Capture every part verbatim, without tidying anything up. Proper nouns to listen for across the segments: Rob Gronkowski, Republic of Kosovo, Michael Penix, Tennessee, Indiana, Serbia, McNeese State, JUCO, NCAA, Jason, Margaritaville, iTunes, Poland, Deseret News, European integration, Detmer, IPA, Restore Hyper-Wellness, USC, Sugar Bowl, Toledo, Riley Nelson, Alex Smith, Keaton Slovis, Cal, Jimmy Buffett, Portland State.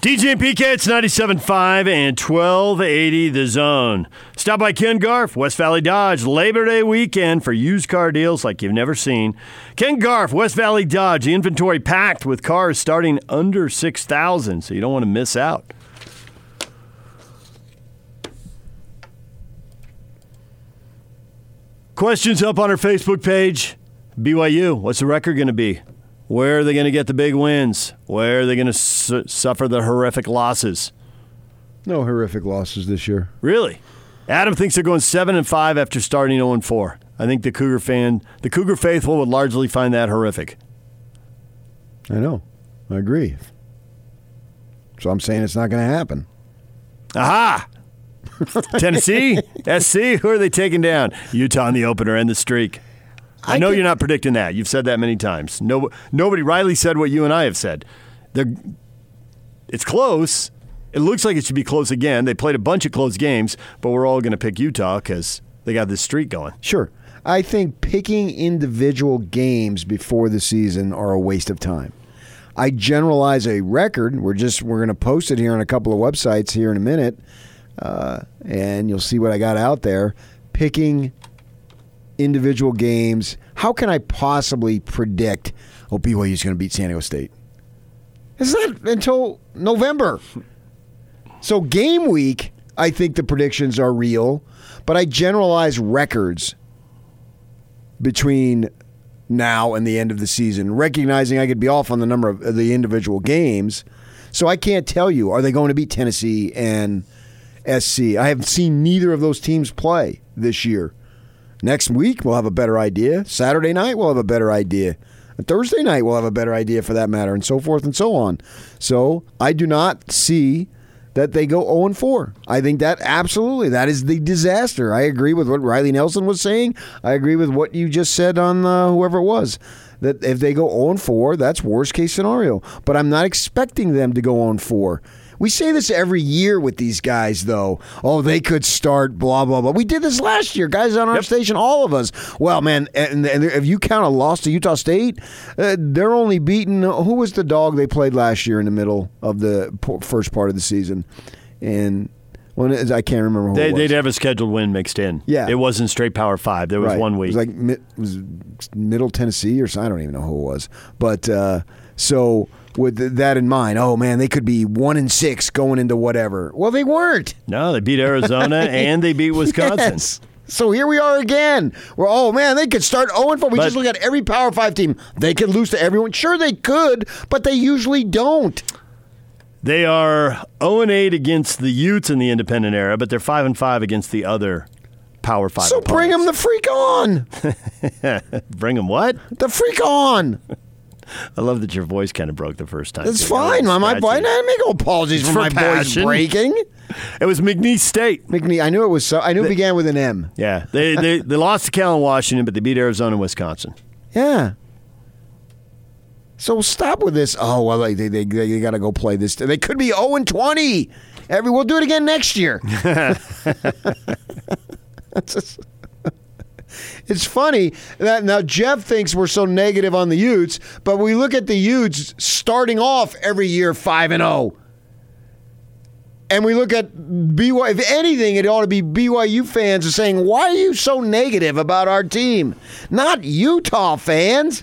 D J and P K, it's ninety-seven point five and twelve eighty The Zone. Stop by Ken Garf, West Valley Dodge, Labor Day weekend for used car deals like you've never seen. Ken Garf, West Valley Dodge, the inventory packed with cars starting under six thousand dollars, so you don't want to miss out. Questions up on our Facebook page. B Y U, what's the record going to be? Where are they going to get the big wins? Where are they going to su- suffer the horrific losses? No horrific losses this year. Really? Adam thinks they're going seven and five after starting zero and four. I think the Cougar fan, the Cougar faithful, would largely find that horrific. I know. I agree. So I'm saying it's not going to happen. Aha! Tennessee, S C. Who are they taking down? Utah in the opener and the streak. I know I you're not predicting that. You've said that many times. No, nobody. Riley said what you and I have said. They're, it's close. It looks like it should be close again. They played a bunch of close games, but we're all going to pick Utah because they got this streak going. Sure. I think picking individual games before the season are a waste of time. I generalize a record. We're just we're going to post it here on a couple of websites here in a minute, uh, and you'll see what I got out there. Picking individual games. How can I possibly predict, oh, B Y U is going to beat San Diego State? It's not until November. So game week, I think the predictions are real, but I generalize records between now and the end of the season, recognizing I could be off on the number of the individual games. So I can't tell you, are they going to beat Tennessee and S C? I have seen neither of those teams play this year. Next week, we'll have a better idea. Saturday night, we'll have a better idea. Thursday night, we'll have a better idea for that matter, and so forth and so on. So I do not see that they go oh and four. I think that absolutely, that is the disaster. I agree with what Riley Nelson was saying. I agree with what you just said on uh, whoever it was, that if they go oh and four, that's worst-case scenario. But I'm not expecting them to go oh and four. We say this every year with these guys, though. Oh, they could start, blah, blah, blah. We did this last year. Guys on our yep. station, all of us. Well, man, and, and if you count a loss to Utah State, uh, they're only beaten. Who was the dog they played last year in the middle of the first part of the season? And well, I can't remember who they, it was. They'd have a scheduled win mixed in. Yeah. It wasn't straight Power Five. There was right. one week. It was like mid, it was Middle Tennessee or something. I don't even know who it was. But uh, so... with that in mind, oh, man, they could be one and six going into whatever. Well, they weren't. No, they beat Arizona and they beat Wisconsin. Yes. So here we are again. We're, oh, man, they could start oh and four. We but, just look at every Power five team. They could lose to everyone. Sure, they could, but they usually don't. They are oh and eight against the Utes in the independent era, but they're five and five against the other Power five So opponents. Bring them the freak on. Bring them what? The freak on. I love that your voice kind of broke the first time. It's fine. I my voice. I make no apologies for, for my passion. voice breaking. It was McNeese State. McNeese. I knew it was. So, I knew they, it began with an M. Yeah. They they, they lost to Cal in Washington, but they beat Arizona and Wisconsin. Yeah. So stop with this. Oh well, they they they, they got to go play this. They could be zero and twenty. Every we'll do it again next year. That's just... It's funny that now Jeff thinks we're so negative on the Utes, but we look at the Utes starting off every year five and zero, and we look at B Y U. If anything, it ought to be B Y U fans saying, "Why are you so negative about our team?" Not Utah fans.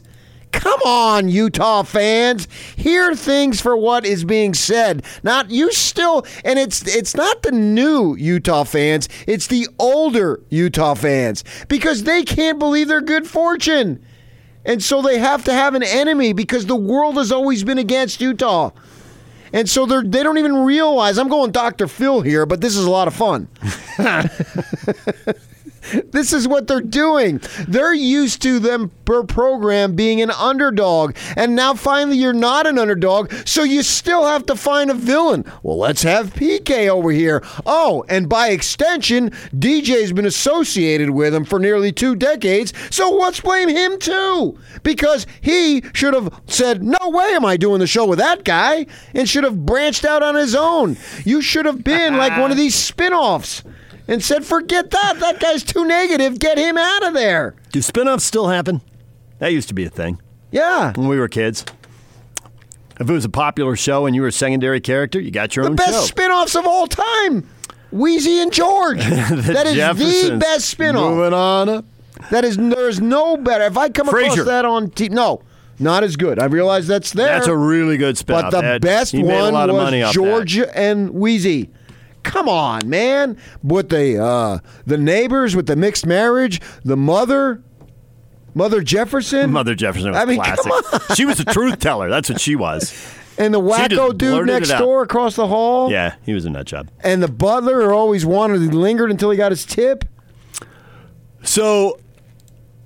Come on, Utah fans. Hear things for what is being said. Not you still, and it's it's not the new Utah fans. It's the older Utah fans because they can't believe their good fortune. And so they have to have an enemy because the world has always been against Utah. And so they they don't even realize, I'm going Doctor Phil here, but this is a lot of fun. This is what they're doing. They're used to them per program being an underdog. And now finally you're not an underdog, so you still have to find a villain. Well, let's have P K over here. Oh, and by extension, D J's been associated with him for nearly two decades, so let's blame him too. Because he should have said, no way am I doing the show with that guy, and should have branched out on his own. You should have been like one of these spinoffs. And said, forget that. That guy's too negative. Get him out of there. Do spinoffs still happen? That used to be a thing. Yeah. When we were kids. If it was a popular show and you were a secondary character, you got your the own show. The best spinoffs of all time. Wheezy and George. That is Jeffersons. The best spinoff. Moving on up. That is, there's no better. If I come Frazier. Across that on T V, no, not as good. I realize that's there. That's a really good spinoff. But the that, best one was Georgia that. And Wheezy. Come on, man. With the uh, the neighbors, with the mixed marriage, the mother, Mother Jefferson. Mother Jefferson was I mean, classic. She was a truth teller. That's what she was. And the wacko dude next door across the hall. Yeah, he was a nut job. And the butler always wanted, he lingered until he got his tip. So,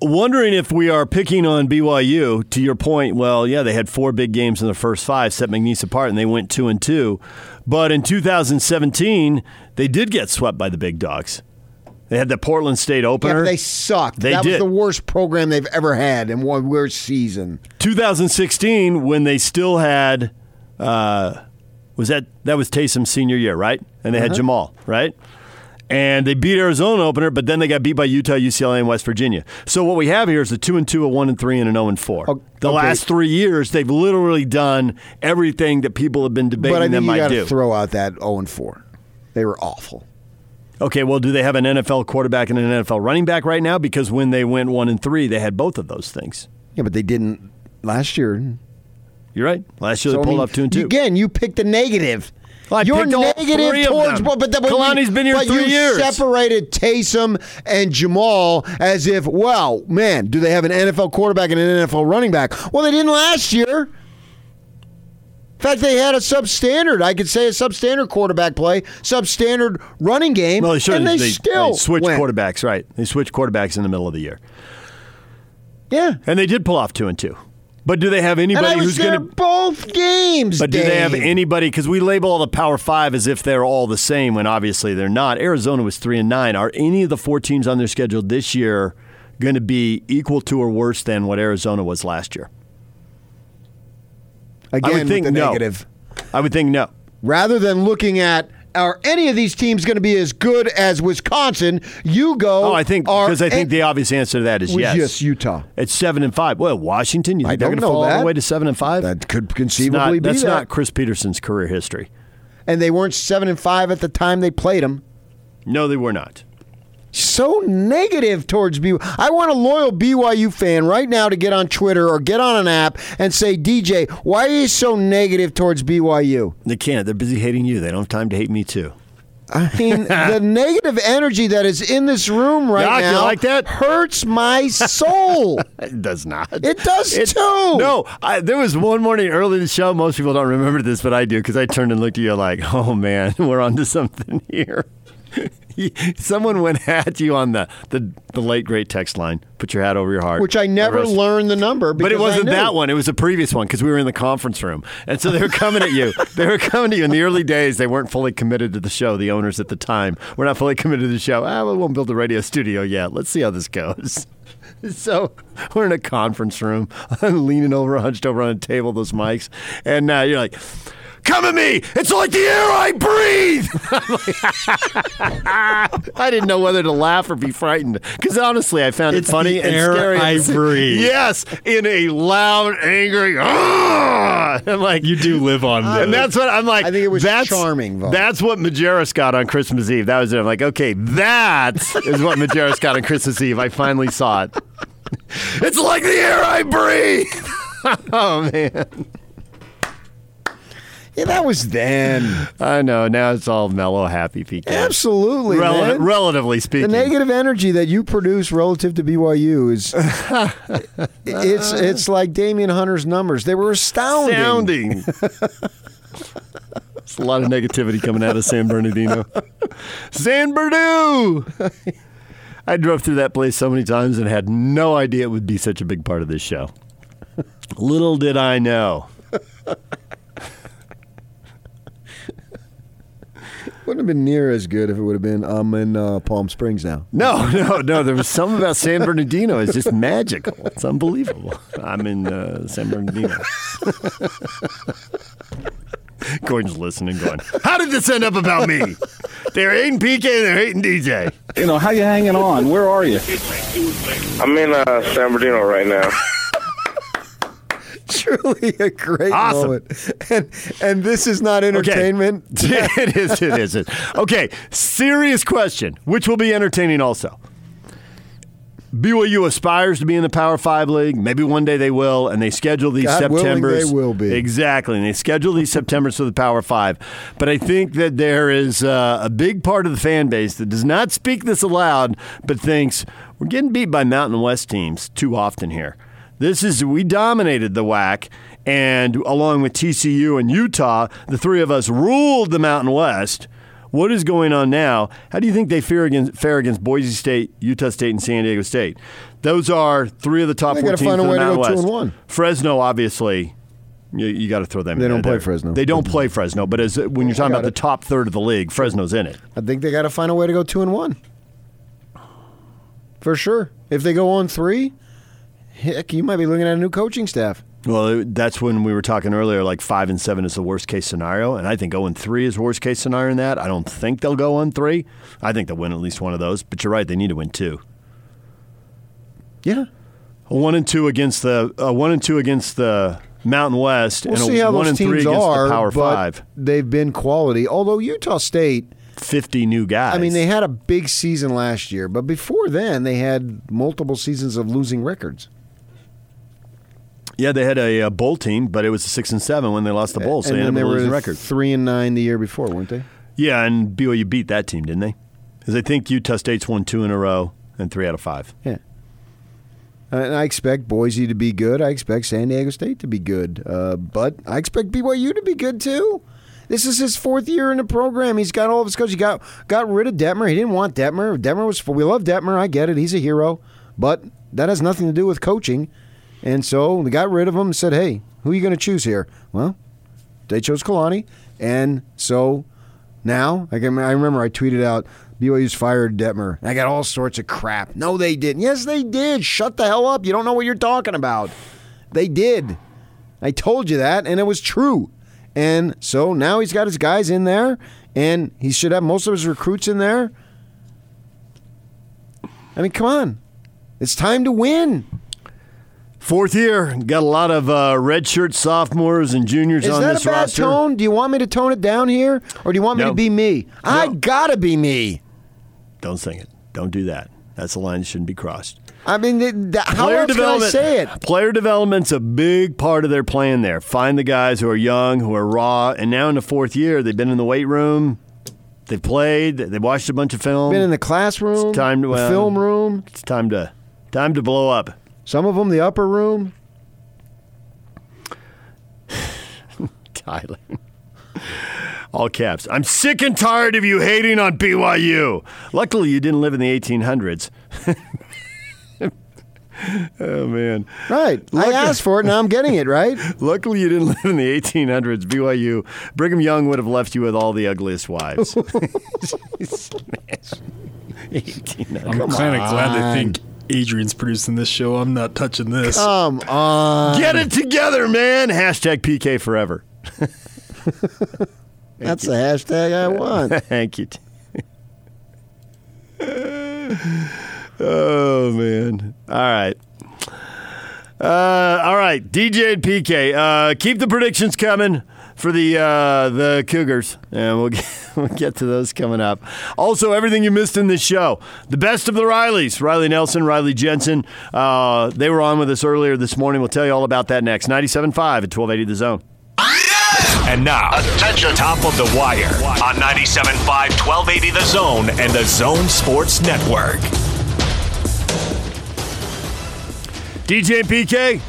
wondering if we are picking on B Y U, to your point, well, yeah, they had four big games in the first five, set McNeese apart, and they went two and two. But in two thousand seventeen, they did get swept by the big dogs. They had the Portland State opener. Yeah, they sucked. They that did. was the worst program they've ever had in one worst season. two thousand sixteen, when they still had, uh, was that that was Taysom's senior year, right? And they uh-huh. had Jamal, right? And they beat Arizona opener, but then they got beat by Utah, U C L A, and West Virginia. So what we have here is a two and two, a one and three, and an zero and four. Okay. The last three years, they've literally done everything that people have been debating but I them might do. But you got to throw out that zero and four. They were awful. Okay, well, do they have an N F L quarterback and an N F L running back right now? Because when they went one and three, they had both of those things. Yeah, but they didn't last year. You're right. Last year so, they pulled I mean, up two and two. Again, you picked a negative. Well, you're negative towards, but the, Kalani's you, been here but three you years. Separated Taysom and Jamal as if, well, man, do they have an N F L quarterback and an N F L running back? Well, they didn't last year. In fact, they had a substandard, I could say a substandard quarterback play, substandard running game, well, they sure, and they, they still they switched went. quarterbacks, right. They switched quarterbacks in the middle of the year. Yeah. And they did pull off two and two. But do they have anybody and I was who's going to both games? But Dave. do they have anybody? Because we label all the Power Five as if they're all the same, when obviously they're not. Arizona was three and nine. Are any of the four teams on their schedule this year going to be equal to or worse than what Arizona was last year? Again, I would think with the no. negative. I would think no. Rather than looking at are any of these teams going to be as good as Wisconsin, you go. Oh, I think because I think the obvious answer to that is yes. Yes, Utah. It's seven and five. Well, Washington. You think I they're going to fall that. all the way to seven and five? That could conceivably not, be. That's that. not Chris Peterson's career history. And they weren't seven and five at the time they played them. No, they were not. So negative towards B Y U. I want a loyal B Y U fan right now to get on Twitter or get on an app and say, D J, why are you so negative towards B Y U? They can't. They're busy hating you. They don't have time to hate me, too. I mean, the negative energy that is in this room right Doc, now you like that? hurts my soul. It does not. It does, it, too. No. I, there was one morning early in the show. Most people don't remember this, but I do, because I turned and looked at you like, oh, man, we're onto something here. Someone went at you on the, the, the late, great text line. Put your hat over your heart. Which I never learned the number. But it wasn't that one. It was the previous one because we were in the conference room. And so they were coming at you. They were coming to you. In the early days, they weren't fully committed to the show. The owners at the time were not fully committed to the show. Ah, we won't build a radio studio yet. Let's see how this goes. So we're in a conference room. I'm leaning over, hunched over on a table, those mics. And now uh, you're like... Come at me! It's like the air I breathe! I didn't know whether to laugh or be frightened. Because honestly, I found it's it funny the and air scary. I breathe. Yes, in a loud, angry, Argh! And like you do live on this. And that's what I'm like. I think it was that's, charming. Vol. That's what Majerus got on Christmas Eve. That was it. I'm like, okay, that is what Majerus got on Christmas Eve. I finally saw it. It's like the air I breathe! Oh, man. Yeah, that was then. I know. Now it's all mellow, happy people. Absolutely, Rel- man. Relatively speaking. The negative energy that you produce relative to B Y U is... it's it's like Damian Hunter's numbers. They were astounding. Astounding. There's a lot of negativity coming out of San Bernardino. San Bernardino! I drove through that place so many times and had no idea it would be such a big part of this show. Little did I know. Wouldn't have been near as good if it would have been, I'm um, in uh, Palm Springs now. No, no, no. There was something about San Bernardino. It's just magical. It's unbelievable. I'm in uh, San Bernardino. Gordon's listening going, how did this end up about me? They're hating P K and they're hating D J. You know, how you hanging on? Where are you? I'm in uh, San Bernardino right now. truly a great awesome. moment. And and this is not entertainment. Okay. it is, it is. It. Okay, serious question, which will be entertaining also. B Y U aspires to be in the Power Five League. Maybe one day they will, and they schedule these God Septembers. Willing, they will be. Exactly, and they schedule these Septembers for the Power Five. But I think that there is uh, a big part of the fan base that does not speak this aloud, but thinks, we're getting beat by Mountain West teams too often here. This is, we dominated the W A C, and along with T C U and Utah, the three of us ruled the Mountain West. What is going on now? How do you think they fare against, fare against Boise State, Utah State, and San Diego State? Those are three of the top four teams in the Mountain West. They got to find a way to go two and one. Fresno, obviously, you, you got to throw them in. They don't play Fresno. They don't play Fresno, but as when you're talking about the top third of the league, Fresno's in it. I think they got to find a way to go two and one. For sure. If they go on three, heck, you might be looking at a new coaching staff. Well, that's when we were talking earlier, like five and seven is the worst-case scenario, and I think oh and three is worst-case scenario in that. I don't think they'll go on three. I think they'll win at least one of those, but you're right, they need to win two. Yeah. A one and two against the uh, one and two against the Mountain West, we'll and a one and three against are, the Power five. They've been quality, although Utah State... fifty new guys. I mean, they had a big season last year, but before then, they had multiple seasons of losing records. Yeah, they had a, a bowl team, but it was a six and seven when they lost the bowl. So and they ended up losing the record. Three and nine the year before, weren't they? Yeah, and B Y U beat that team, didn't they? Because I think Utah State's won two in a row and three out of five. Yeah, and I expect Boise to be good. I expect San Diego State to be good, uh, but I expect B Y U to be good too. This is his fourth year in the program. He's got all of his coaches. He got got rid of Detmer. He didn't want Detmer. Detmer was we love Detmer. I get it. He's a hero, but that has nothing to do with coaching. And so they got rid of him and said, hey, who are you going to choose here? Well, they chose Kalani. And so now, I remember I tweeted out, B Y U's fired Detmer. I got all sorts of crap. No, they didn't. Yes, they did. Shut the hell up. You don't know what you're talking about. They did. I told you that, and it was true. And so now he's got his guys in there, and he should have most of his recruits in there. I mean, come on. It's time to win. Fourth year, got a lot of uh, redshirt sophomores and juniors on this roster. Is that a bad roster. Tone? Do you want me to tone it down here, or do you want no. me to be me? No. I gotta be me. Don't sing it. Don't do that. That's a line that shouldn't be crossed. I mean, th- th- how player else can I say it? Player development's a big part of their plan there. Find the guys who are young, who are raw, and now in the fourth year, they've been in the weight room. They've played. They've watched a bunch of film. Been in the classroom. It's time to the well, film room. It's time to time to blow up. Some of them, the upper room. Tyler. All caps. I'm sick and tired of you hating on B Y U. Luckily, you didn't live in the eighteen hundreds. Oh, man. Right. Luckily, I asked for it, now I'm getting it, right? Luckily, you didn't live in the eighteen hundreds. B Y U, Brigham Young would have left you with all the ugliest wives. eighteen hundreds. I'm kind of glad they think Adrian's producing this show. I'm not touching this. Come on. Get it together, man. Hashtag P K forever. That's the hashtag I want. Thank you. Oh, man. All right. Uh, all right. D J and P K, uh, keep the predictions coming for the uh, the Cougars, and we'll get, we'll get to those coming up. Also, everything you missed in this show, the best of the Rileys, Riley Nelson, Riley Jensen. Uh, they were on with us earlier this morning. We'll tell you all about that next. ninety-seven point five at twelve eighty The Zone. And now, attention, top of the wire on ninety-seven point five, twelve eighty The Zone and the Zone Sports Network. D J and P K.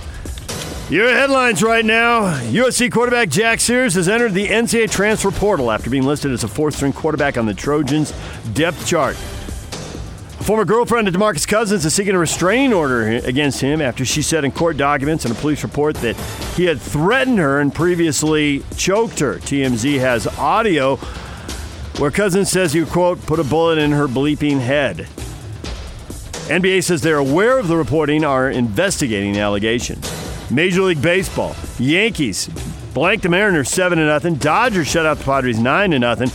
Your headlines right now. U S C quarterback Jack Sears has entered the N C double A transfer portal after being listed as a fourth-string quarterback on the Trojans' depth chart. A former girlfriend of DeMarcus Cousins is seeking a restraining order against him after she said in court documents and a police report that he had threatened her and previously choked her. T M Z has audio where Cousins says he, quote, put a bullet in her bleeping head. N B A says they're aware of the reporting, are investigating the allegations. Major League Baseball, Yankees blanked the Mariners seven to nothing. Dodgers shut out the Padres nine to nothing.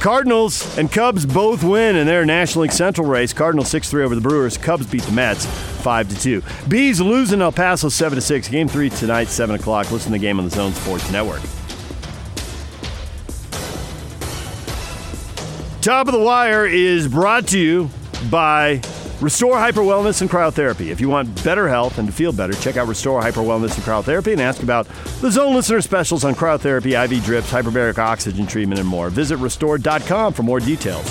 Cardinals and Cubs both win in their National League Central race. Cardinals six three over the Brewers. Cubs beat the Mets five to two. Bees losing El Paso seven to six. Game three tonight, seven o'clock. Listen to the game on the Zone Sports Network. Top of the Wire is brought to you by Restore Hyper-Wellness and Cryotherapy. If you want better health and to feel better, check out Restore Hyper-Wellness and Cryotherapy and ask about the Zone Listener Specials on cryotherapy, I V drips, hyperbaric oxygen treatment, and more. Visit Restore dot com for more details.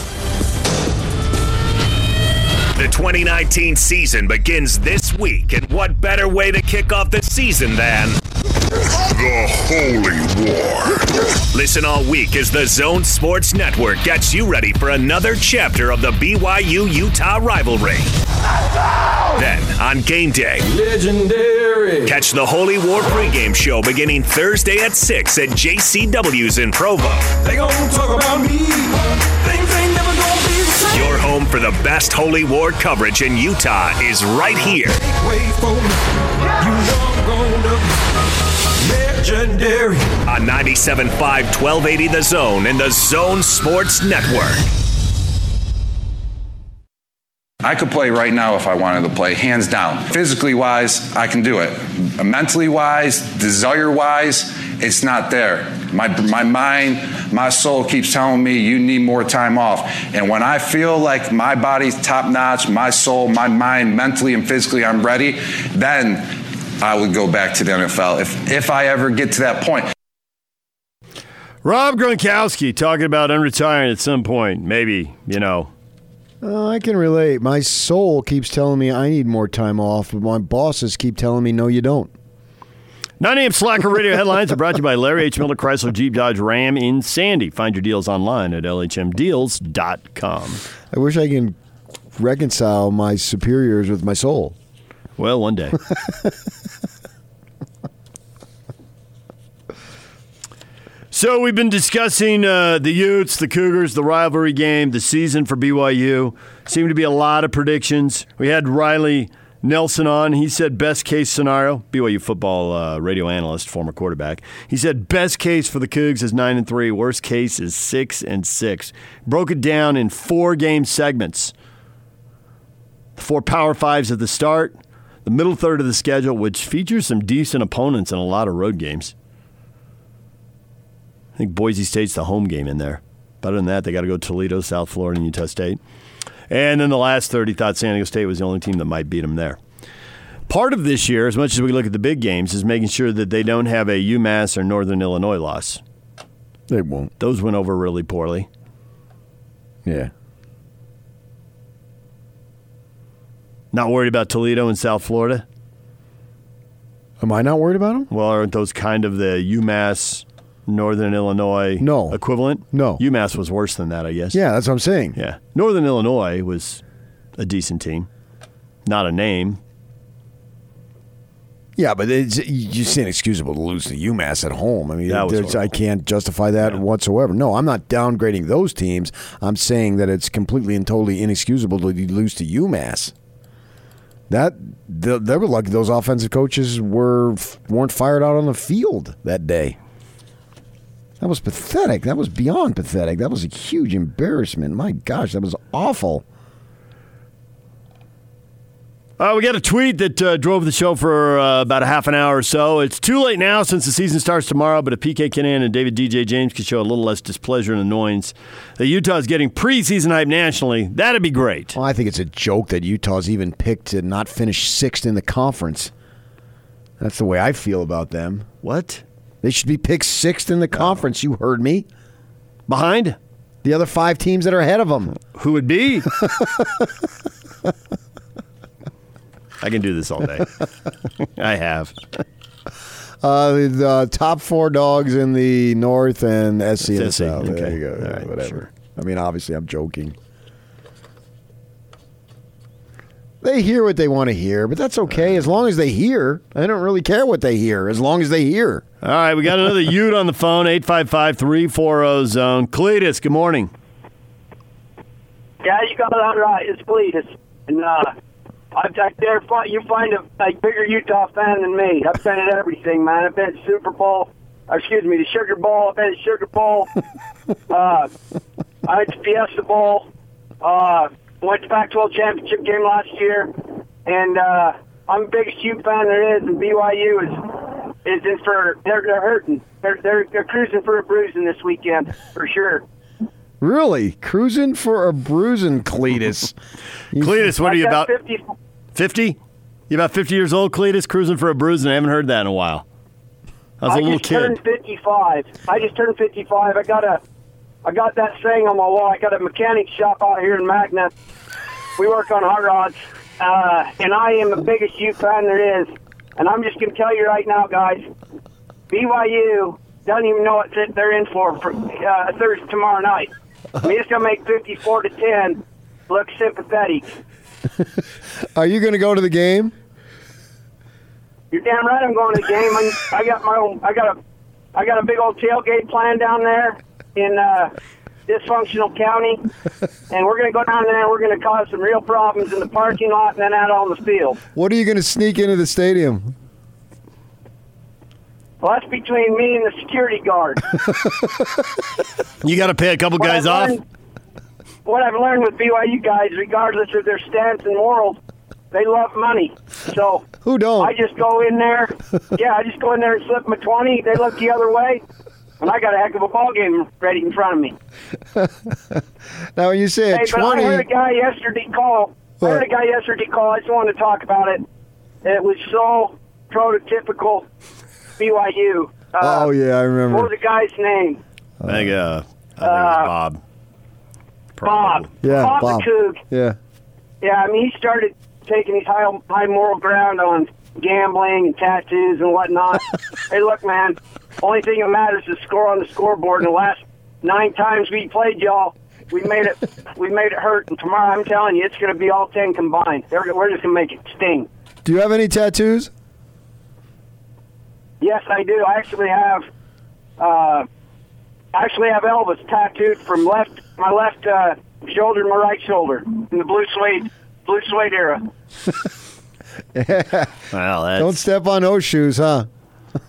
The twenty nineteen season begins this week, and what better way to kick off the season than The Holy War. Listen all week as the Zone Sports Network gets you ready for another chapter of the B Y U-Utah rivalry. Then, on game day, legendary. Catch the Holy War pregame show beginning Thursday at six at J C W's in Provo. They gonna talk about me. Things ain't never gonna be the same. Your home for the best Holy War coverage in Utah is right here. Take way for me. You are gonna legendary. On ninety-seven point five, twelve eighty The Zone and The Zone Sports Network. I could play right now if I wanted to play, hands down. Physically wise, I can do it. Mentally wise, desire wise, it's not there. My my mind, my soul keeps telling me you need more time off. And when I feel like my body's top notch, my soul, my mind, mentally and physically I'm ready, then I would go back to the N F L if, if I ever get to that point. Rob Gronkowski talking about unretiring at some point. Maybe, you know. Uh, I can relate. My soul keeps telling me I need more time off, but my bosses keep telling me, no, you don't. nine a.m. Slacker Radio headlines are brought to you by Larry H. Miller Chrysler Jeep Dodge Ram in Sandy. Find your deals online at L H M deals dot com. I wish I can reconcile my superiors with my soul. Well, one day. So we've been discussing uh, the Utes, the Cougars, the rivalry game, the season for B Y U. Seemed to be a lot of predictions. We had Riley Nelson on. He said best case scenario. B Y U football uh, radio analyst, former quarterback. He said best case for the Cougs is nine and three. Worst case is six and six. Broke it down in four game segments. The four Power Fives at the start. The middle third of the schedule, which features some decent opponents and a lot of road games. I think Boise State's the home game in there. But other than that, they got to go Toledo, South Florida, and Utah State. And then the last third, he thought San Diego State was the only team that might beat them there. Part of this year, as much as we look at the big games, is making sure that they don't have a UMass or Northern Illinois loss. They won't. Those went over really poorly. Yeah. Not worried about Toledo and South Florida? Am I not worried about them? Well, aren't those kind of the UMass, Northern Illinois no. equivalent? No. UMass was worse than that, I guess. Yeah, that's what I'm saying. Yeah. Northern Illinois was a decent team. Not a name. Yeah, but it's, it's inexcusable to lose to UMass at home. I mean, I can't justify that yeah. whatsoever. No, I'm not downgrading those teams. I'm saying that it's completely and totally inexcusable to lose to UMass. That they were lucky those offensive coaches were weren't fired out on the field that day. That was pathetic. That was beyond pathetic. That was a huge embarrassment. My gosh, that was awful. Uh, we got a tweet that uh, drove the show for uh, about a half an hour or so. It's too late now since the season starts tomorrow, but if P K Kinnan and David D J James could show a little less displeasure and annoyance that Utah's getting preseason hype nationally, that'd be great. Well, I think it's a joke that Utah's even picked to not finish sixth in the conference. That's the way I feel about them. What? They should be picked sixth in the conference. Oh. You heard me. Behind? The other five teams that are ahead of them. Who would be? I can do this all day. I have. Uh, the uh, top four dogs in the North and S C in the South. Okay. There you go. Right, whatever. Sure. I mean, obviously, I'm joking. They hear what they want to hear, but that's okay. As long as they hear. I don't really care what they hear, as long as they hear. All right, we got another Ute on the phone, eight five five, three four zero, zone. Cletus, good morning. Yeah, you got that right. It's Cletus. And, uh... I'm like there. You find a like, bigger Utah fan than me. I've been at everything, man. I've been at Super Bowl. Excuse me, the Sugar Bowl. I've been at Sugar Bowl. Uh, I went to Fiesta Bowl. Uh, went to Pac twelve championship game last year, and uh, I'm the biggest U fan there is, and B Y U is is in for they're, they're hurting. They're, they're they're cruising for a bruising this weekend for sure. Really, cruising for a bruising, Cletus. Cletus, what are you about? fifty fifty? You about fifty years old, Cletus? Cruising for a bruising. I haven't heard that in a while. I was a I little kid. I just turned fifty-five. I just turned fifty-five. I got a, I got that saying on my wall. I got a mechanic shop out here in Magna. We work on hot rods, uh, and I am the biggest U fan there is. And I'm just going to tell you right now, guys, B Y U doesn't even know what they're in for for uh, Thursday tomorrow night. I mean, it's going to make fifty-four to ten look sympathetic. Are you going to go to the game? You're damn right I'm going to the game. I, I got my own. I got a. I got a big old tailgate plan down there in uh, dysfunctional county, and we're going to go down there. And we're going to cause some real problems in the parking lot and then out on the field. What are you going to sneak into the stadium? Well, that's between me and the security guard. You got to pay a couple what guys I've off. Learned, what I've learned with B Y U guys, regardless of their stance and morals, they love money. So who don't? I just go in there. Yeah, I just go in there and slip my twenty. They look the other way, and I got a heck of a ball game ready in front of me. Now when you say hey, a twenty, I heard a guy yesterday call. What? I heard a guy yesterday call. I just wanted to talk about it. It was so prototypical B Y U. Uh, oh yeah, I remember. What was the guy's name? I think uh, I think uh, it was Bob. Probably. Bob. Yeah, Bob. Bob the Coug. Yeah. Yeah, I mean he started taking these high, high moral ground on gambling and tattoos and whatnot. Hey, look, man, only thing that matters is the score on the scoreboard. And the last nine times we played y'all, we made it we made it hurt. And tomorrow, I'm telling you, it's going to be all ten combined. They're, we're just going to make it sting. Do you have any tattoos? Yes, I do. I actually have uh, actually have Elvis tattooed from left my left uh, shoulder to my right shoulder in the blue suede. Blue suede era. Yeah. Well, that's... Don't step on those shoes, huh? And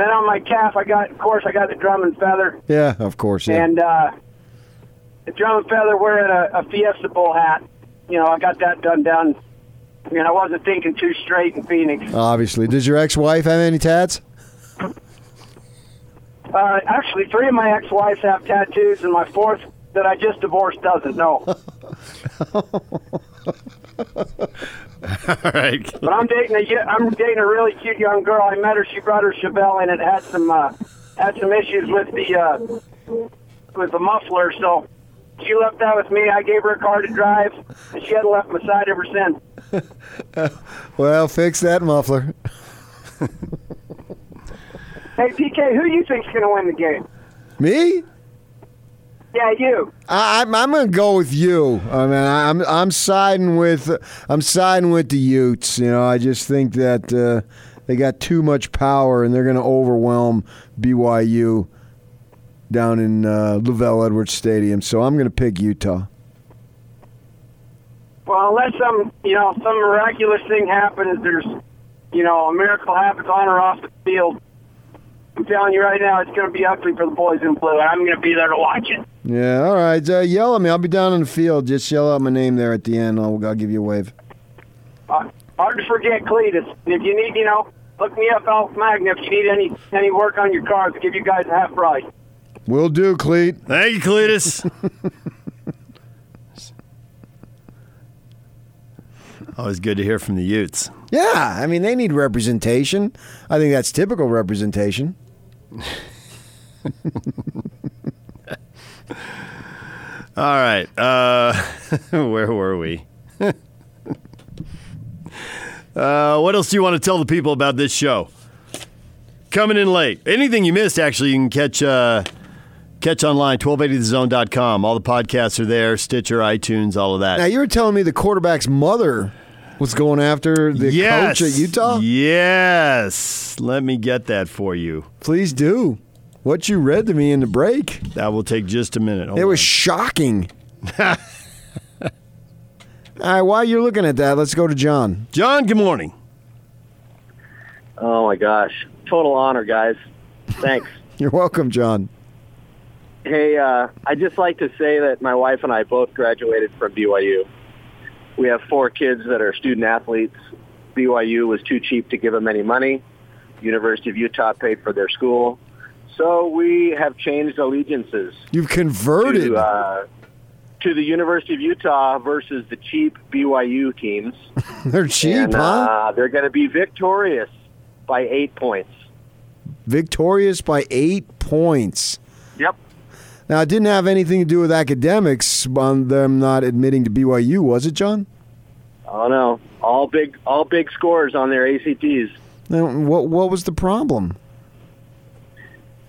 then on my calf, I got, of course, I got the drum and feather. Yeah, of course. Yeah. And uh, the drum and feather wearing a, a Fiesta Bowl hat. You know, I got that done down. I mean, I wasn't thinking too straight in Phoenix. Obviously. Does your ex-wife have any tats? Uh, actually, three of my ex-wives have tattoos, and my fourth that I just divorced doesn't know. All right. But I'm dating a I'm dating a really cute young girl. I met her. She brought her Chevelle in and had some uh, had some issues with the uh, with the muffler. So she left that with me. I gave her a car to drive, and she hadn't left my side ever since. uh, well, fix that muffler. Hey P K, who do you think's going to win the game? Me? Yeah, you. I, I'm I'm gonna go with you. I mean, I'm I'm siding with I'm siding with the Utes. You know, I just think that uh, they got too much power and they're gonna overwhelm B Y U down in uh, Lavelle Edwards Stadium. So I'm gonna pick Utah. Well, unless some you know some miraculous thing happens, there's you know a miracle happens on or off the field. I'm telling you right now, it's going to be ugly for the boys in blue, and I'm going to be there to watch it. Yeah, all right. Uh, yell at me. I'll be down on the field. Just yell out my name there at the end. I'll, I'll give you a wave. Uh, hard to forget Cletus. If you need, you know, look me up, Alf Magna, if you need any any work on your cars. Give you guys a half price. Will do, Cleet. Thank you, Cletus. Always good to hear from the Utes. Yeah, I mean, they need representation. I think that's typical representation. All right, uh, where were we? uh, what else do you want to tell the people about this show? Coming in late. Anything you missed, actually, you can catch uh, catch online, twelve eighty the zone dot com. All the podcasts are there, Stitcher, iTunes, all of that. Now, you were telling me the quarterback's mother was going after the yes. coach at Utah? Yes. Let me get that for you. Please do. What you read to me in the break. That will take just a minute. Hold it on. Was shocking. All right, while you're looking at that, let's go to John. John, good morning. Oh, my gosh. Total honor, guys. Thanks. You're welcome, John. Hey, uh, I'd just like to say that my wife and I both graduated from B Y U. We have four kids that are student-athletes. B Y U was too cheap to give them any money. University of Utah paid for their school. So we have changed allegiances. You've converted. To, uh, to the University of Utah versus the cheap B Y U teams. They're cheap, and, huh? Uh, they're going to be victorious by eight points. Victorious by eight points. Yep. Now, it didn't have anything to do with academics on them not admitting to B Y U, was it, John? Oh, no. All big all big scores on their A C Ts. Now, what, what was the problem?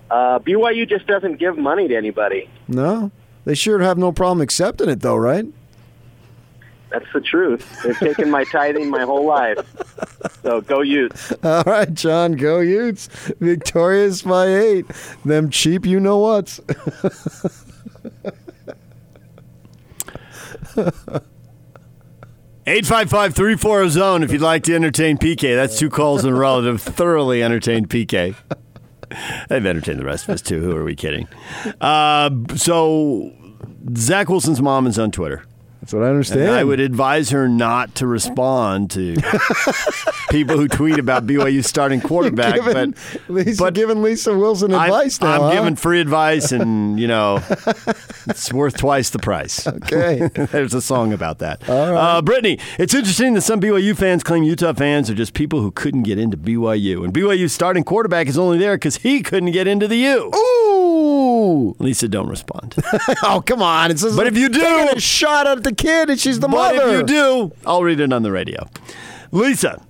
Uh, B Y U just doesn't give money to anybody. No? They sure have no problem accepting it, though, right? That's the truth. They've taken my tithing my whole life. So go Utes. All right, John, go Utes. Victorious by eight. Them cheap you-know-whats. eight five five, three four zone if you'd like to entertain P K. That's two calls in a row that have thoroughly entertained P K. They've entertained the rest of us, too. Who are we kidding? Uh, so Zach Wilson's mom is on Twitter. That's what I understand. And I would advise her not to respond to people who tweet about B Y U starting quarterback. Giving, but, Lisa, but giving Lisa Wilson advice I'm, now, I'm huh? giving free advice, and, you know, it's worth twice the price. Okay. There's a song about that. All right. uh, Brittany, it's interesting that some B Y U fans claim Utah fans are just people who couldn't get into B Y U. And B Y U's starting quarterback is only there because he couldn't get into the U. Ooh! Lisa, don't respond. Oh, come on. It's just but like, if you do, a shot at the kid and she's the but mother. But if you do, I'll read it on the radio. Lisa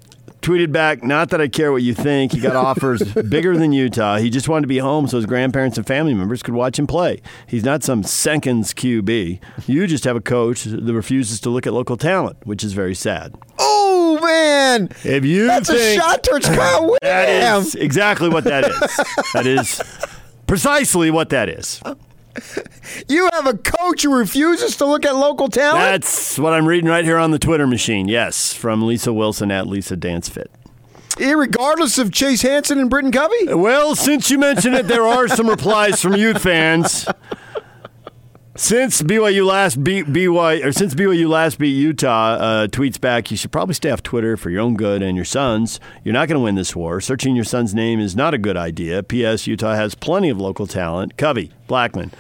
tweeted back, not that I care what you think. He got offers bigger than Utah. He just wanted to be home so his grandparents and family members could watch him play. He's not some seconds Q B. You just have a coach that refuses to look at local talent, which is very sad. Oh, man. If you That's think, a shot towards Kyle Williams. That is exactly what that is. That is precisely what that is. You have a coach who refuses to look at local talent? That's what I'm reading right here on the Twitter machine. Yes, from Lisa Wilson at Lisa Dance Fit. Irregardless of Chase Hansen and Britton Covey? Well, since you mentioned it, there are some replies from youth fans. Since B Y U last beat B Y U, or since B Y U last beat Utah, uh, tweets back, you should probably stay off Twitter for your own good and your son's. You're not going to win this war. Searching your son's name is not a good idea. P S. Utah has plenty of local talent. Covey, Blackman,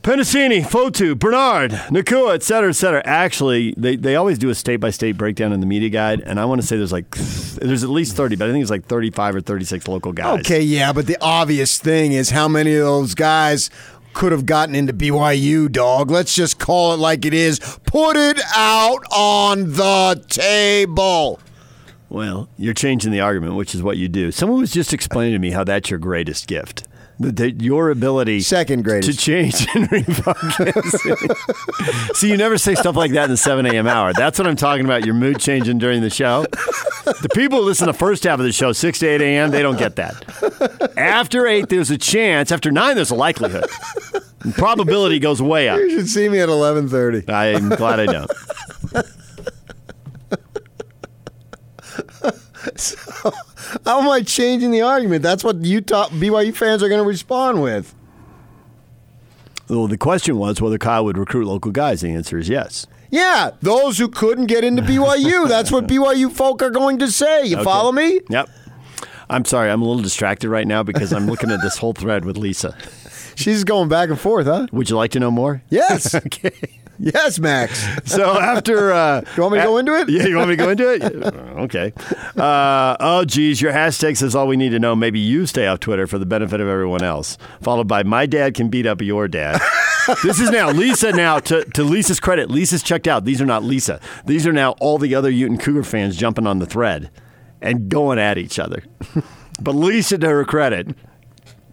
Penasini, Fotu, Bernard, Nakua, et cetera, et cetera. Actually, they, they always do a state-by-state breakdown in the media guide, and I want to say there's like there's at least thirty, but I think it's like thirty-five or thirty-six local guys. Okay, yeah, but the obvious thing is how many of those guys could have gotten into B Y U, dog. Let's just call it like it is. Put it out on the table. Well, you're changing the argument, which is what you do. Someone was just explaining to me how that's your greatest gift. The, the, your ability Second greatest. To change and refocus. See, you never say stuff like that in the seven a.m. hour. That's what I'm talking about, your mood changing during the show. The people who listen to the first half of the show, six to eight a.m., they don't get that. After eight, there's a chance. After nine, there's a likelihood. And probability goes way up. You should see me at eleven thirty. I'm glad I don't. So, how am I changing the argument? That's what Utah B Y U fans are going to respond with. Well, the question was whether Kyle would recruit local guys. The answer is yes. Yeah, those who couldn't get into B Y U. That's what B Y U folk are going to say. You okay. Follow me? Yep. I'm sorry. I'm a little distracted right now because I'm looking at this whole thread with Lisa. She's going back and forth, huh? Would you like to know more? Yes. Okay. Yes, Max. So after... Uh, you want me to at, go into it? Yeah, you want me to go into it? Okay. Uh, oh, geez, your hashtag says all we need to know. Maybe you stay off Twitter for the benefit of everyone else. Followed by, my dad can beat up your dad. This is now Lisa now, to, to Lisa's credit, Lisa's checked out. These are not Lisa. These are now all the other Ute and Cougar fans jumping on the thread and going at each other. But Lisa, to her credit,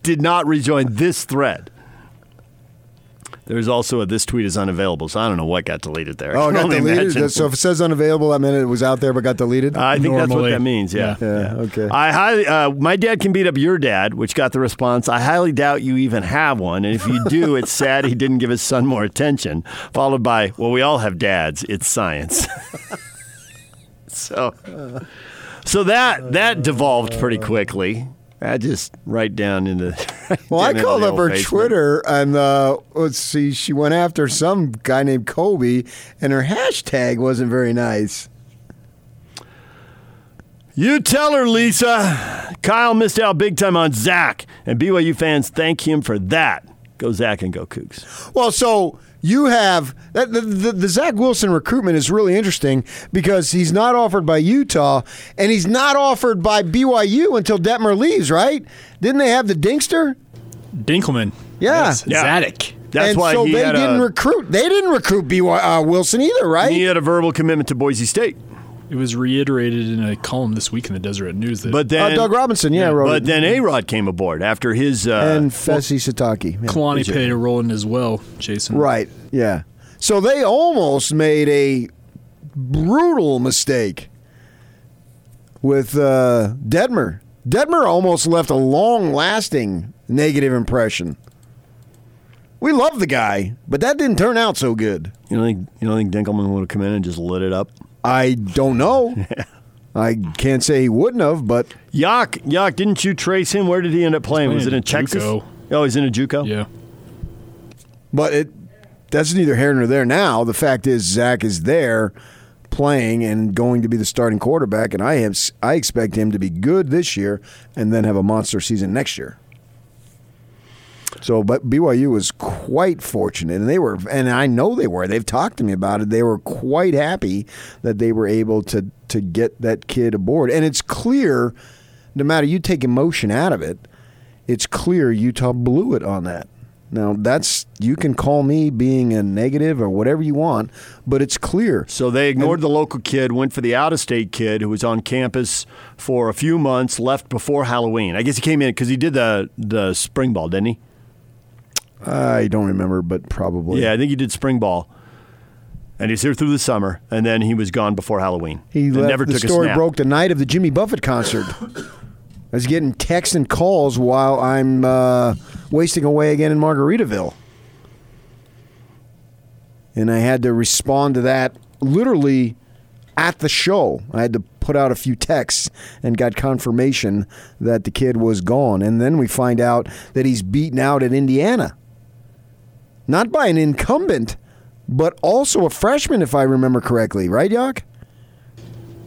did not rejoin this thread. There's also a this tweet is unavailable, so I don't know what got deleted there. Oh, it got deleted? Imagine. So if it says unavailable, that meant it was out there but got deleted? Uh, I think Normally. That's what that means, yeah. yeah, yeah. Okay. I highly, uh, my dad can beat up your dad, which got the response, I highly doubt you even have one, and if you do, it's sad he didn't give his son more attention, followed by, well, we all have dads, it's science. so so that that devolved pretty quickly. I just right down into... Well, I called up her basement. Twitter, and uh, let's see, she went after some guy named Kobe, and her hashtag wasn't very nice. You tell her, Lisa. Kyle missed out big time on Zach, and B Y U fans thank him for that. Go Zach and go Cougs. Well, so you have the, the, the Zach Wilson recruitment is really interesting because he's not offered by Utah, and he's not offered by B Y U until Detmer leaves, right? Didn't they have the Dinkster? Dinkelman. Yeah. Yes. Yeah. Zadok. That's and why so he they had didn't a, recruit. They didn't recruit B Y U, uh, Wilson either, right? He had a verbal commitment to Boise State. It was reiterated in a column this week in the Deseret News. That but then, uh, Doug Robinson, yeah. yeah wrote but it. Then A-Rod came aboard after his... Uh, and Fessy Sitake. Yeah. Kalani J. played a role in as well, Jason. Right, yeah. So they almost made a brutal mistake with uh, Detmer. Detmer almost left a long-lasting negative impression. We love the guy, but that didn't turn out so good. You don't think, you don't think Dinkelman would have come in and just lit it up? I don't know. I can't say he wouldn't have, but... Yak, Yak, didn't you trace him? Where did he end up playing? Was it in Texas? Juco. Oh, he's in a Juco? Yeah. But it that's neither here nor there now. The fact is Zach is there playing and going to be the starting quarterback, and I have I expect him to be good this year and then have a monster season next year. So, but B Y U was quite fortunate, and they were, and I know they were. They've talked to me about it. They were quite happy that they were able to to get that kid aboard. And it's clear, no matter you take emotion out of it, it's clear Utah blew it on that. Now, that's you can call me being a negative or whatever you want, but it's clear. So they ignored and, the local kid, went for the out-of-state kid who was on campus for a few months, left before Halloween. I guess he came in because he did the the spring ball, didn't he? I don't remember, but probably. Yeah, I think he did spring ball. And he's here through the summer, and then he was gone before Halloween. He left, never the took story a snap. Broke the night of the Jimmy Buffett concert. I was getting texts and calls while I'm uh, wasting away again in Margaritaville. And I had to respond to that literally at the show. I had to put out a few texts and got confirmation that the kid was gone. And then we find out that he's beaten out at Indiana. Not by an incumbent, but also a freshman, if I remember correctly. Right, Yock?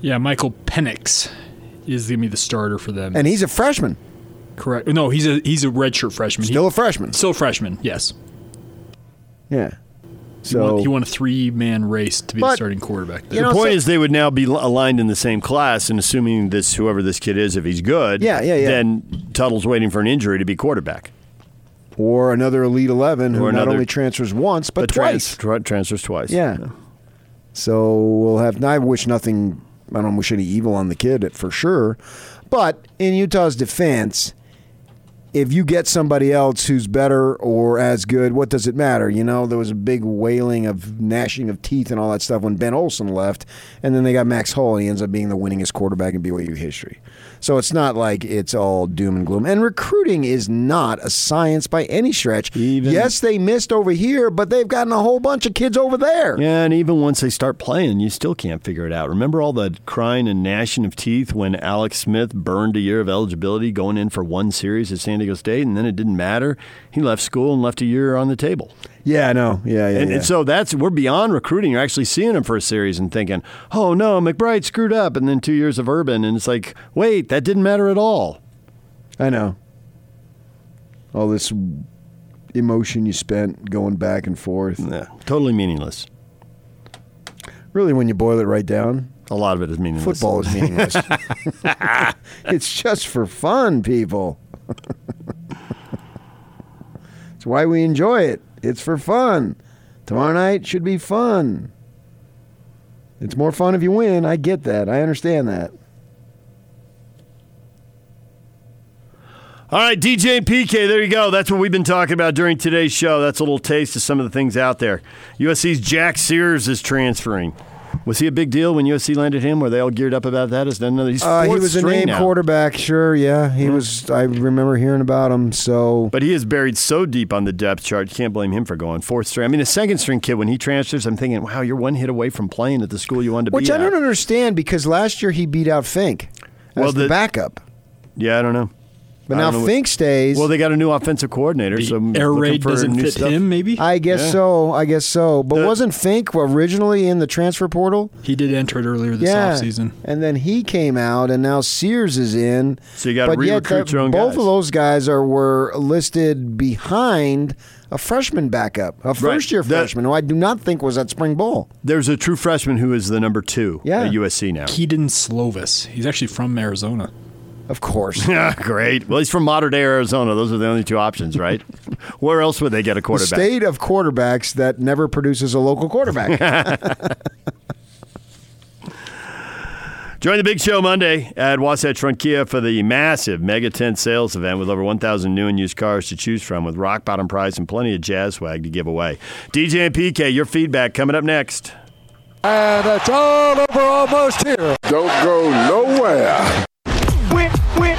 Yeah, Michael Penix is going to be the starter for them. And he's a freshman. Correct. No, he's a he's a redshirt freshman. Still he, a freshman. Still a freshman, yes. Yeah. So He won, he won a three-man race to be but, the starting quarterback. The point so, is they would now be aligned in the same class, and assuming this whoever this kid is, if he's good, yeah, yeah, yeah. then Tuttle's waiting for an injury to be quarterback. Or another Elite eleven who another, not only transfers once, but, but twice. Trans, tra- transfers twice. Yeah. yeah. So we'll have – I wish nothing – I don't wish any evil on the kid for sure. But in Utah's defense, if you get somebody else who's better or as good, what does it matter? You know, there was a big wailing of gnashing of teeth and all that stuff when Ben Olsen left. And then they got Max Hull, and he ends up being the winningest quarterback in B Y U history. So it's not like it's all doom and gloom. And recruiting is not a science by any stretch. Even, yes, they missed over here, but they've gotten a whole bunch of kids over there. Yeah, and even once they start playing, you still can't figure it out. Remember all the crying and gnashing of teeth when Alex Smith burned a year of eligibility going in for one series at San Diego State, and then it didn't matter. He left school and left a year on the table. Yeah, I know. Yeah, yeah, and, yeah. and so that's we're beyond recruiting. You're actually seeing them for a series and thinking, oh, no, McBride screwed up, and then two years of Urban, and it's like, wait, that didn't matter at all. I know. All this emotion you spent going back and forth. Yeah, totally meaningless. Really, when you boil it right down. A lot of it is meaningless. Football is meaningless. It's just for fun, people. It's why we enjoy it. It's for fun. Tomorrow night should be fun. It's more fun if you win. I get that. I understand that. All right, D J and P K, there you go. That's what we've been talking about during today's show. That's a little taste of some of the things out there. U S C's Jack Sears is transferring. Was he a big deal when U S C landed him? Were they all geared up about that? Is that another? He's uh, he was a named quarterback, sure, yeah. He mm-hmm. was. I remember hearing about him. So, but he is buried so deep on the depth chart. You can't blame him for going fourth string. I mean, a second string kid when he transfers, I'm thinking, wow, you're one hit away from playing at the school you wanted to. Which be I at. don't understand because last year he beat out Fink as well, the, the backup. Yeah, I don't know. But now Fink what, stays. Well, they got a new offensive coordinator. The so air raid doesn't fit stuff. him, maybe? I guess yeah. so. I guess so. But the, wasn't Fink originally in the transfer portal? He did enter it earlier this yeah. offseason. And then he came out, and now Sears is in. So you got to re-recruit your own both guys. Both of those guys are were listed behind a freshman backup, a first-year right. freshman, who I do not think was at Spring Bowl. There's a true freshman who is the number two yeah. at U S C now. Keaton Slovis. He's actually from Arizona. Of course. Yeah, great. Well, he's from modern-day Arizona. Those are the only two options, right? Where else would they get a quarterback? The state of quarterbacks that never produces a local quarterback. Join the Big Show Monday at Wasatch Front Kia for the massive Mega tent sales event with over one thousand new and used cars to choose from with rock bottom price and plenty of jazz swag to give away. D J and P K, your feedback coming up next. And it's all over almost here. Don't go nowhere. Win, win,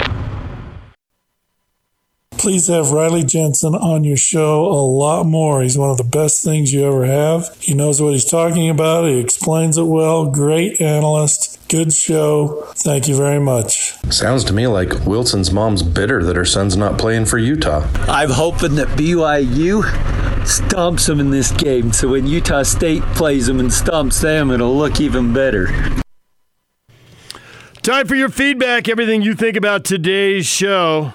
Please have Riley Jensen on your show a lot more. He's one of the best things you ever have. He knows what he's talking about. He explains it well. Great analyst. Good show. Thank you very much. Sounds to me like Wilson's mom's bitter that her son's not playing for Utah. I'm hoping that B Y U stomps them in this game. So when Utah State plays them and stomps them, it'll look even better. Time for your feedback. Everything you think about today's show.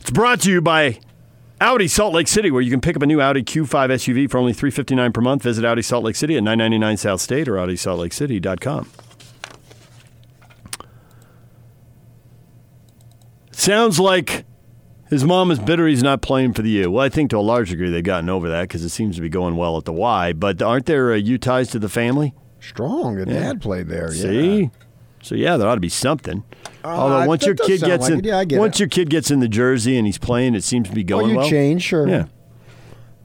It's brought to you by Audi Salt Lake City, where you can pick up a new Audi Q five S U V for only three hundred fifty-nine dollars per month. Visit Audi Salt Lake City at nine ninety-nine South State or audi salt lake city dot com. Sounds like his mom is bitter he's not playing for the U. Well, I think to a large degree they've gotten over that because it seems to be going well at the Y. But aren't there uh, U ties to the family? Strong. And yeah. Dad played there. See? Yeah. So, yeah, there ought to be something. Uh, Although once your kid gets like in, yeah, get once it. your kid gets in the jersey and he's playing, it seems to be going well. You well. change, sure. Yeah.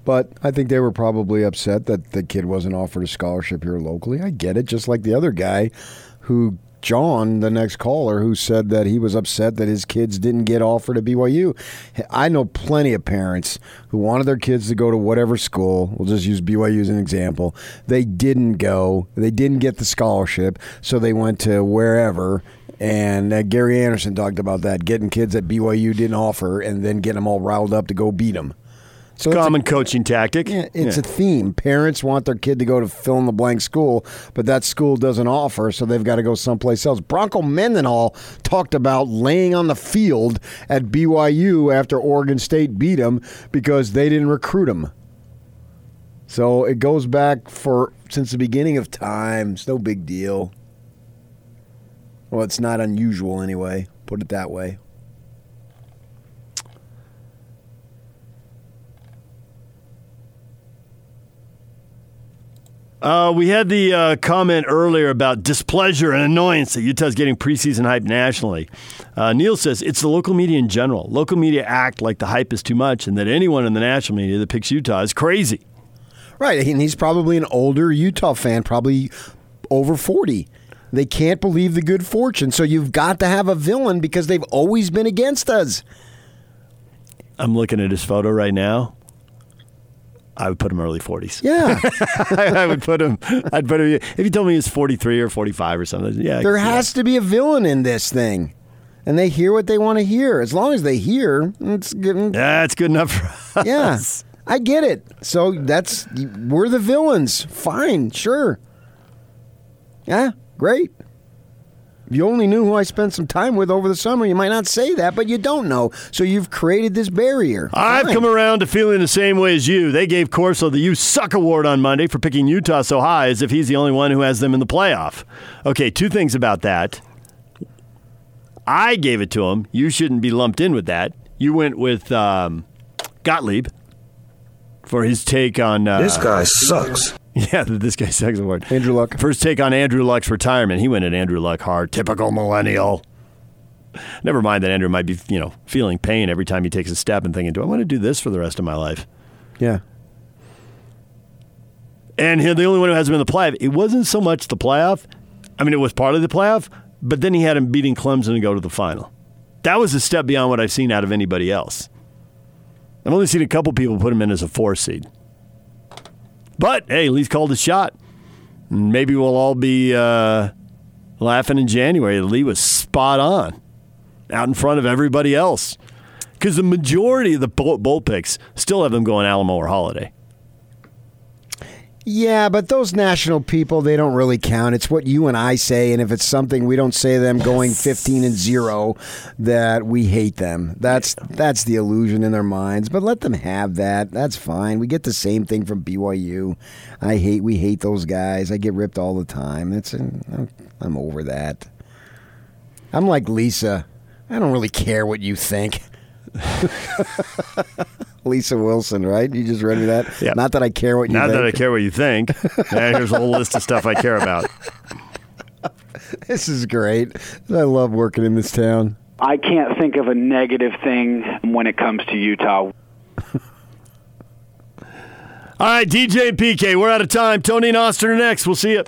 But I think they were probably upset that the kid wasn't offered a scholarship here locally. I get it, just like the other guy who, John, the next caller, who said that he was upset that his kids didn't get offered at B Y U. I know plenty of parents who wanted their kids to go to whatever school. We'll just use B Y U as an example. They didn't go. They didn't get the scholarship, so they went to wherever. And uh, Gary Anderson talked about that, getting kids that B Y U didn't offer and then getting them all riled up to go beat them. So it's a common coaching tactic. Yeah, it's yeah. a theme. Parents want their kid to go to fill-in-the-blank school, but that school doesn't offer, so they've got to go someplace else. Bronco Mendenhall talked about laying on the field at B Y U after Oregon State beat them because they didn't recruit him. So it goes back for since the beginning of time. It's no big deal. Well, it's not unusual anyway, put it that way. Uh, we had the uh, comment earlier about displeasure and annoyance that Utah's getting preseason hype nationally. Uh, Neil says, it's the local media in general. Local media act like the hype is too much and that anyone in the national media that picks Utah is crazy. Right, and he's probably an older Utah fan, probably over forty. They can't believe the good fortune, so you've got to have a villain because they've always been against us. I'm looking at his photo right now. I would put him early forties. Yeah. I would put him, I'd put him, if you told me he was forty-three or forty-five or something, yeah. There has yeah. to be a villain in this thing. And they hear what they want to hear. As long as they hear, it's good. Yeah, it's good enough for us. Yeah, I get it. So that's, we're the villains. Fine, sure. Yeah. Great. If you only knew who I spent some time with over the summer, you might not say that, but you don't know. So you've created this barrier. Fine. I've come around to feeling the same way as you. They gave Corso the You Suck Award on Monday for picking Utah so high as if he's the only one who has them in the playoff. Okay, two things about that. I gave it to him. You shouldn't be lumped in with that. You went with um, Gottlieb for his take on... Uh, this guy sucks. Yeah, this guy's second award. Andrew Luck. First take on Andrew Luck's retirement. He went at Andrew Luck hard. Typical millennial. never mind that Andrew might be, you know, feeling pain every time he takes a step and thinking, do I want to do this for the rest of my life? Yeah. And the only one who hasn't been in the playoff, it wasn't so much the playoff. I mean, it was part of the playoff, but then he had him beating Clemson to go to the final. That was a step beyond what I've seen out of anybody else. I've only seen a couple people put him in as a four seed. But, hey, Lee's called his shot. Maybe we'll all be uh, laughing in January. Lee was spot on, out in front of everybody else. Because the majority of the bowl picks still have them going Alamo or Holiday. Yeah, but those national people, they don't really count. It's what you and I say, and if it's something we don't say them going fifteen and zero that we hate them. That's that's the illusion in their minds. But let them have that. That's fine. We get the same thing from B Y U. I hate we hate those guys. I get ripped all the time. It's an, I'm over that. I'm like Lisa. I don't really care what you think. Lisa Wilson, right? You just read me that? Yep. Not that I care what you Not think. Not that I care what you think. Yeah, here's a whole list of stuff I care about. This is great. I love working in this town. I can't think of a negative thing when it comes to Utah. All right, D J and P K, we're out of time. Tony and Austin are next. We'll see you.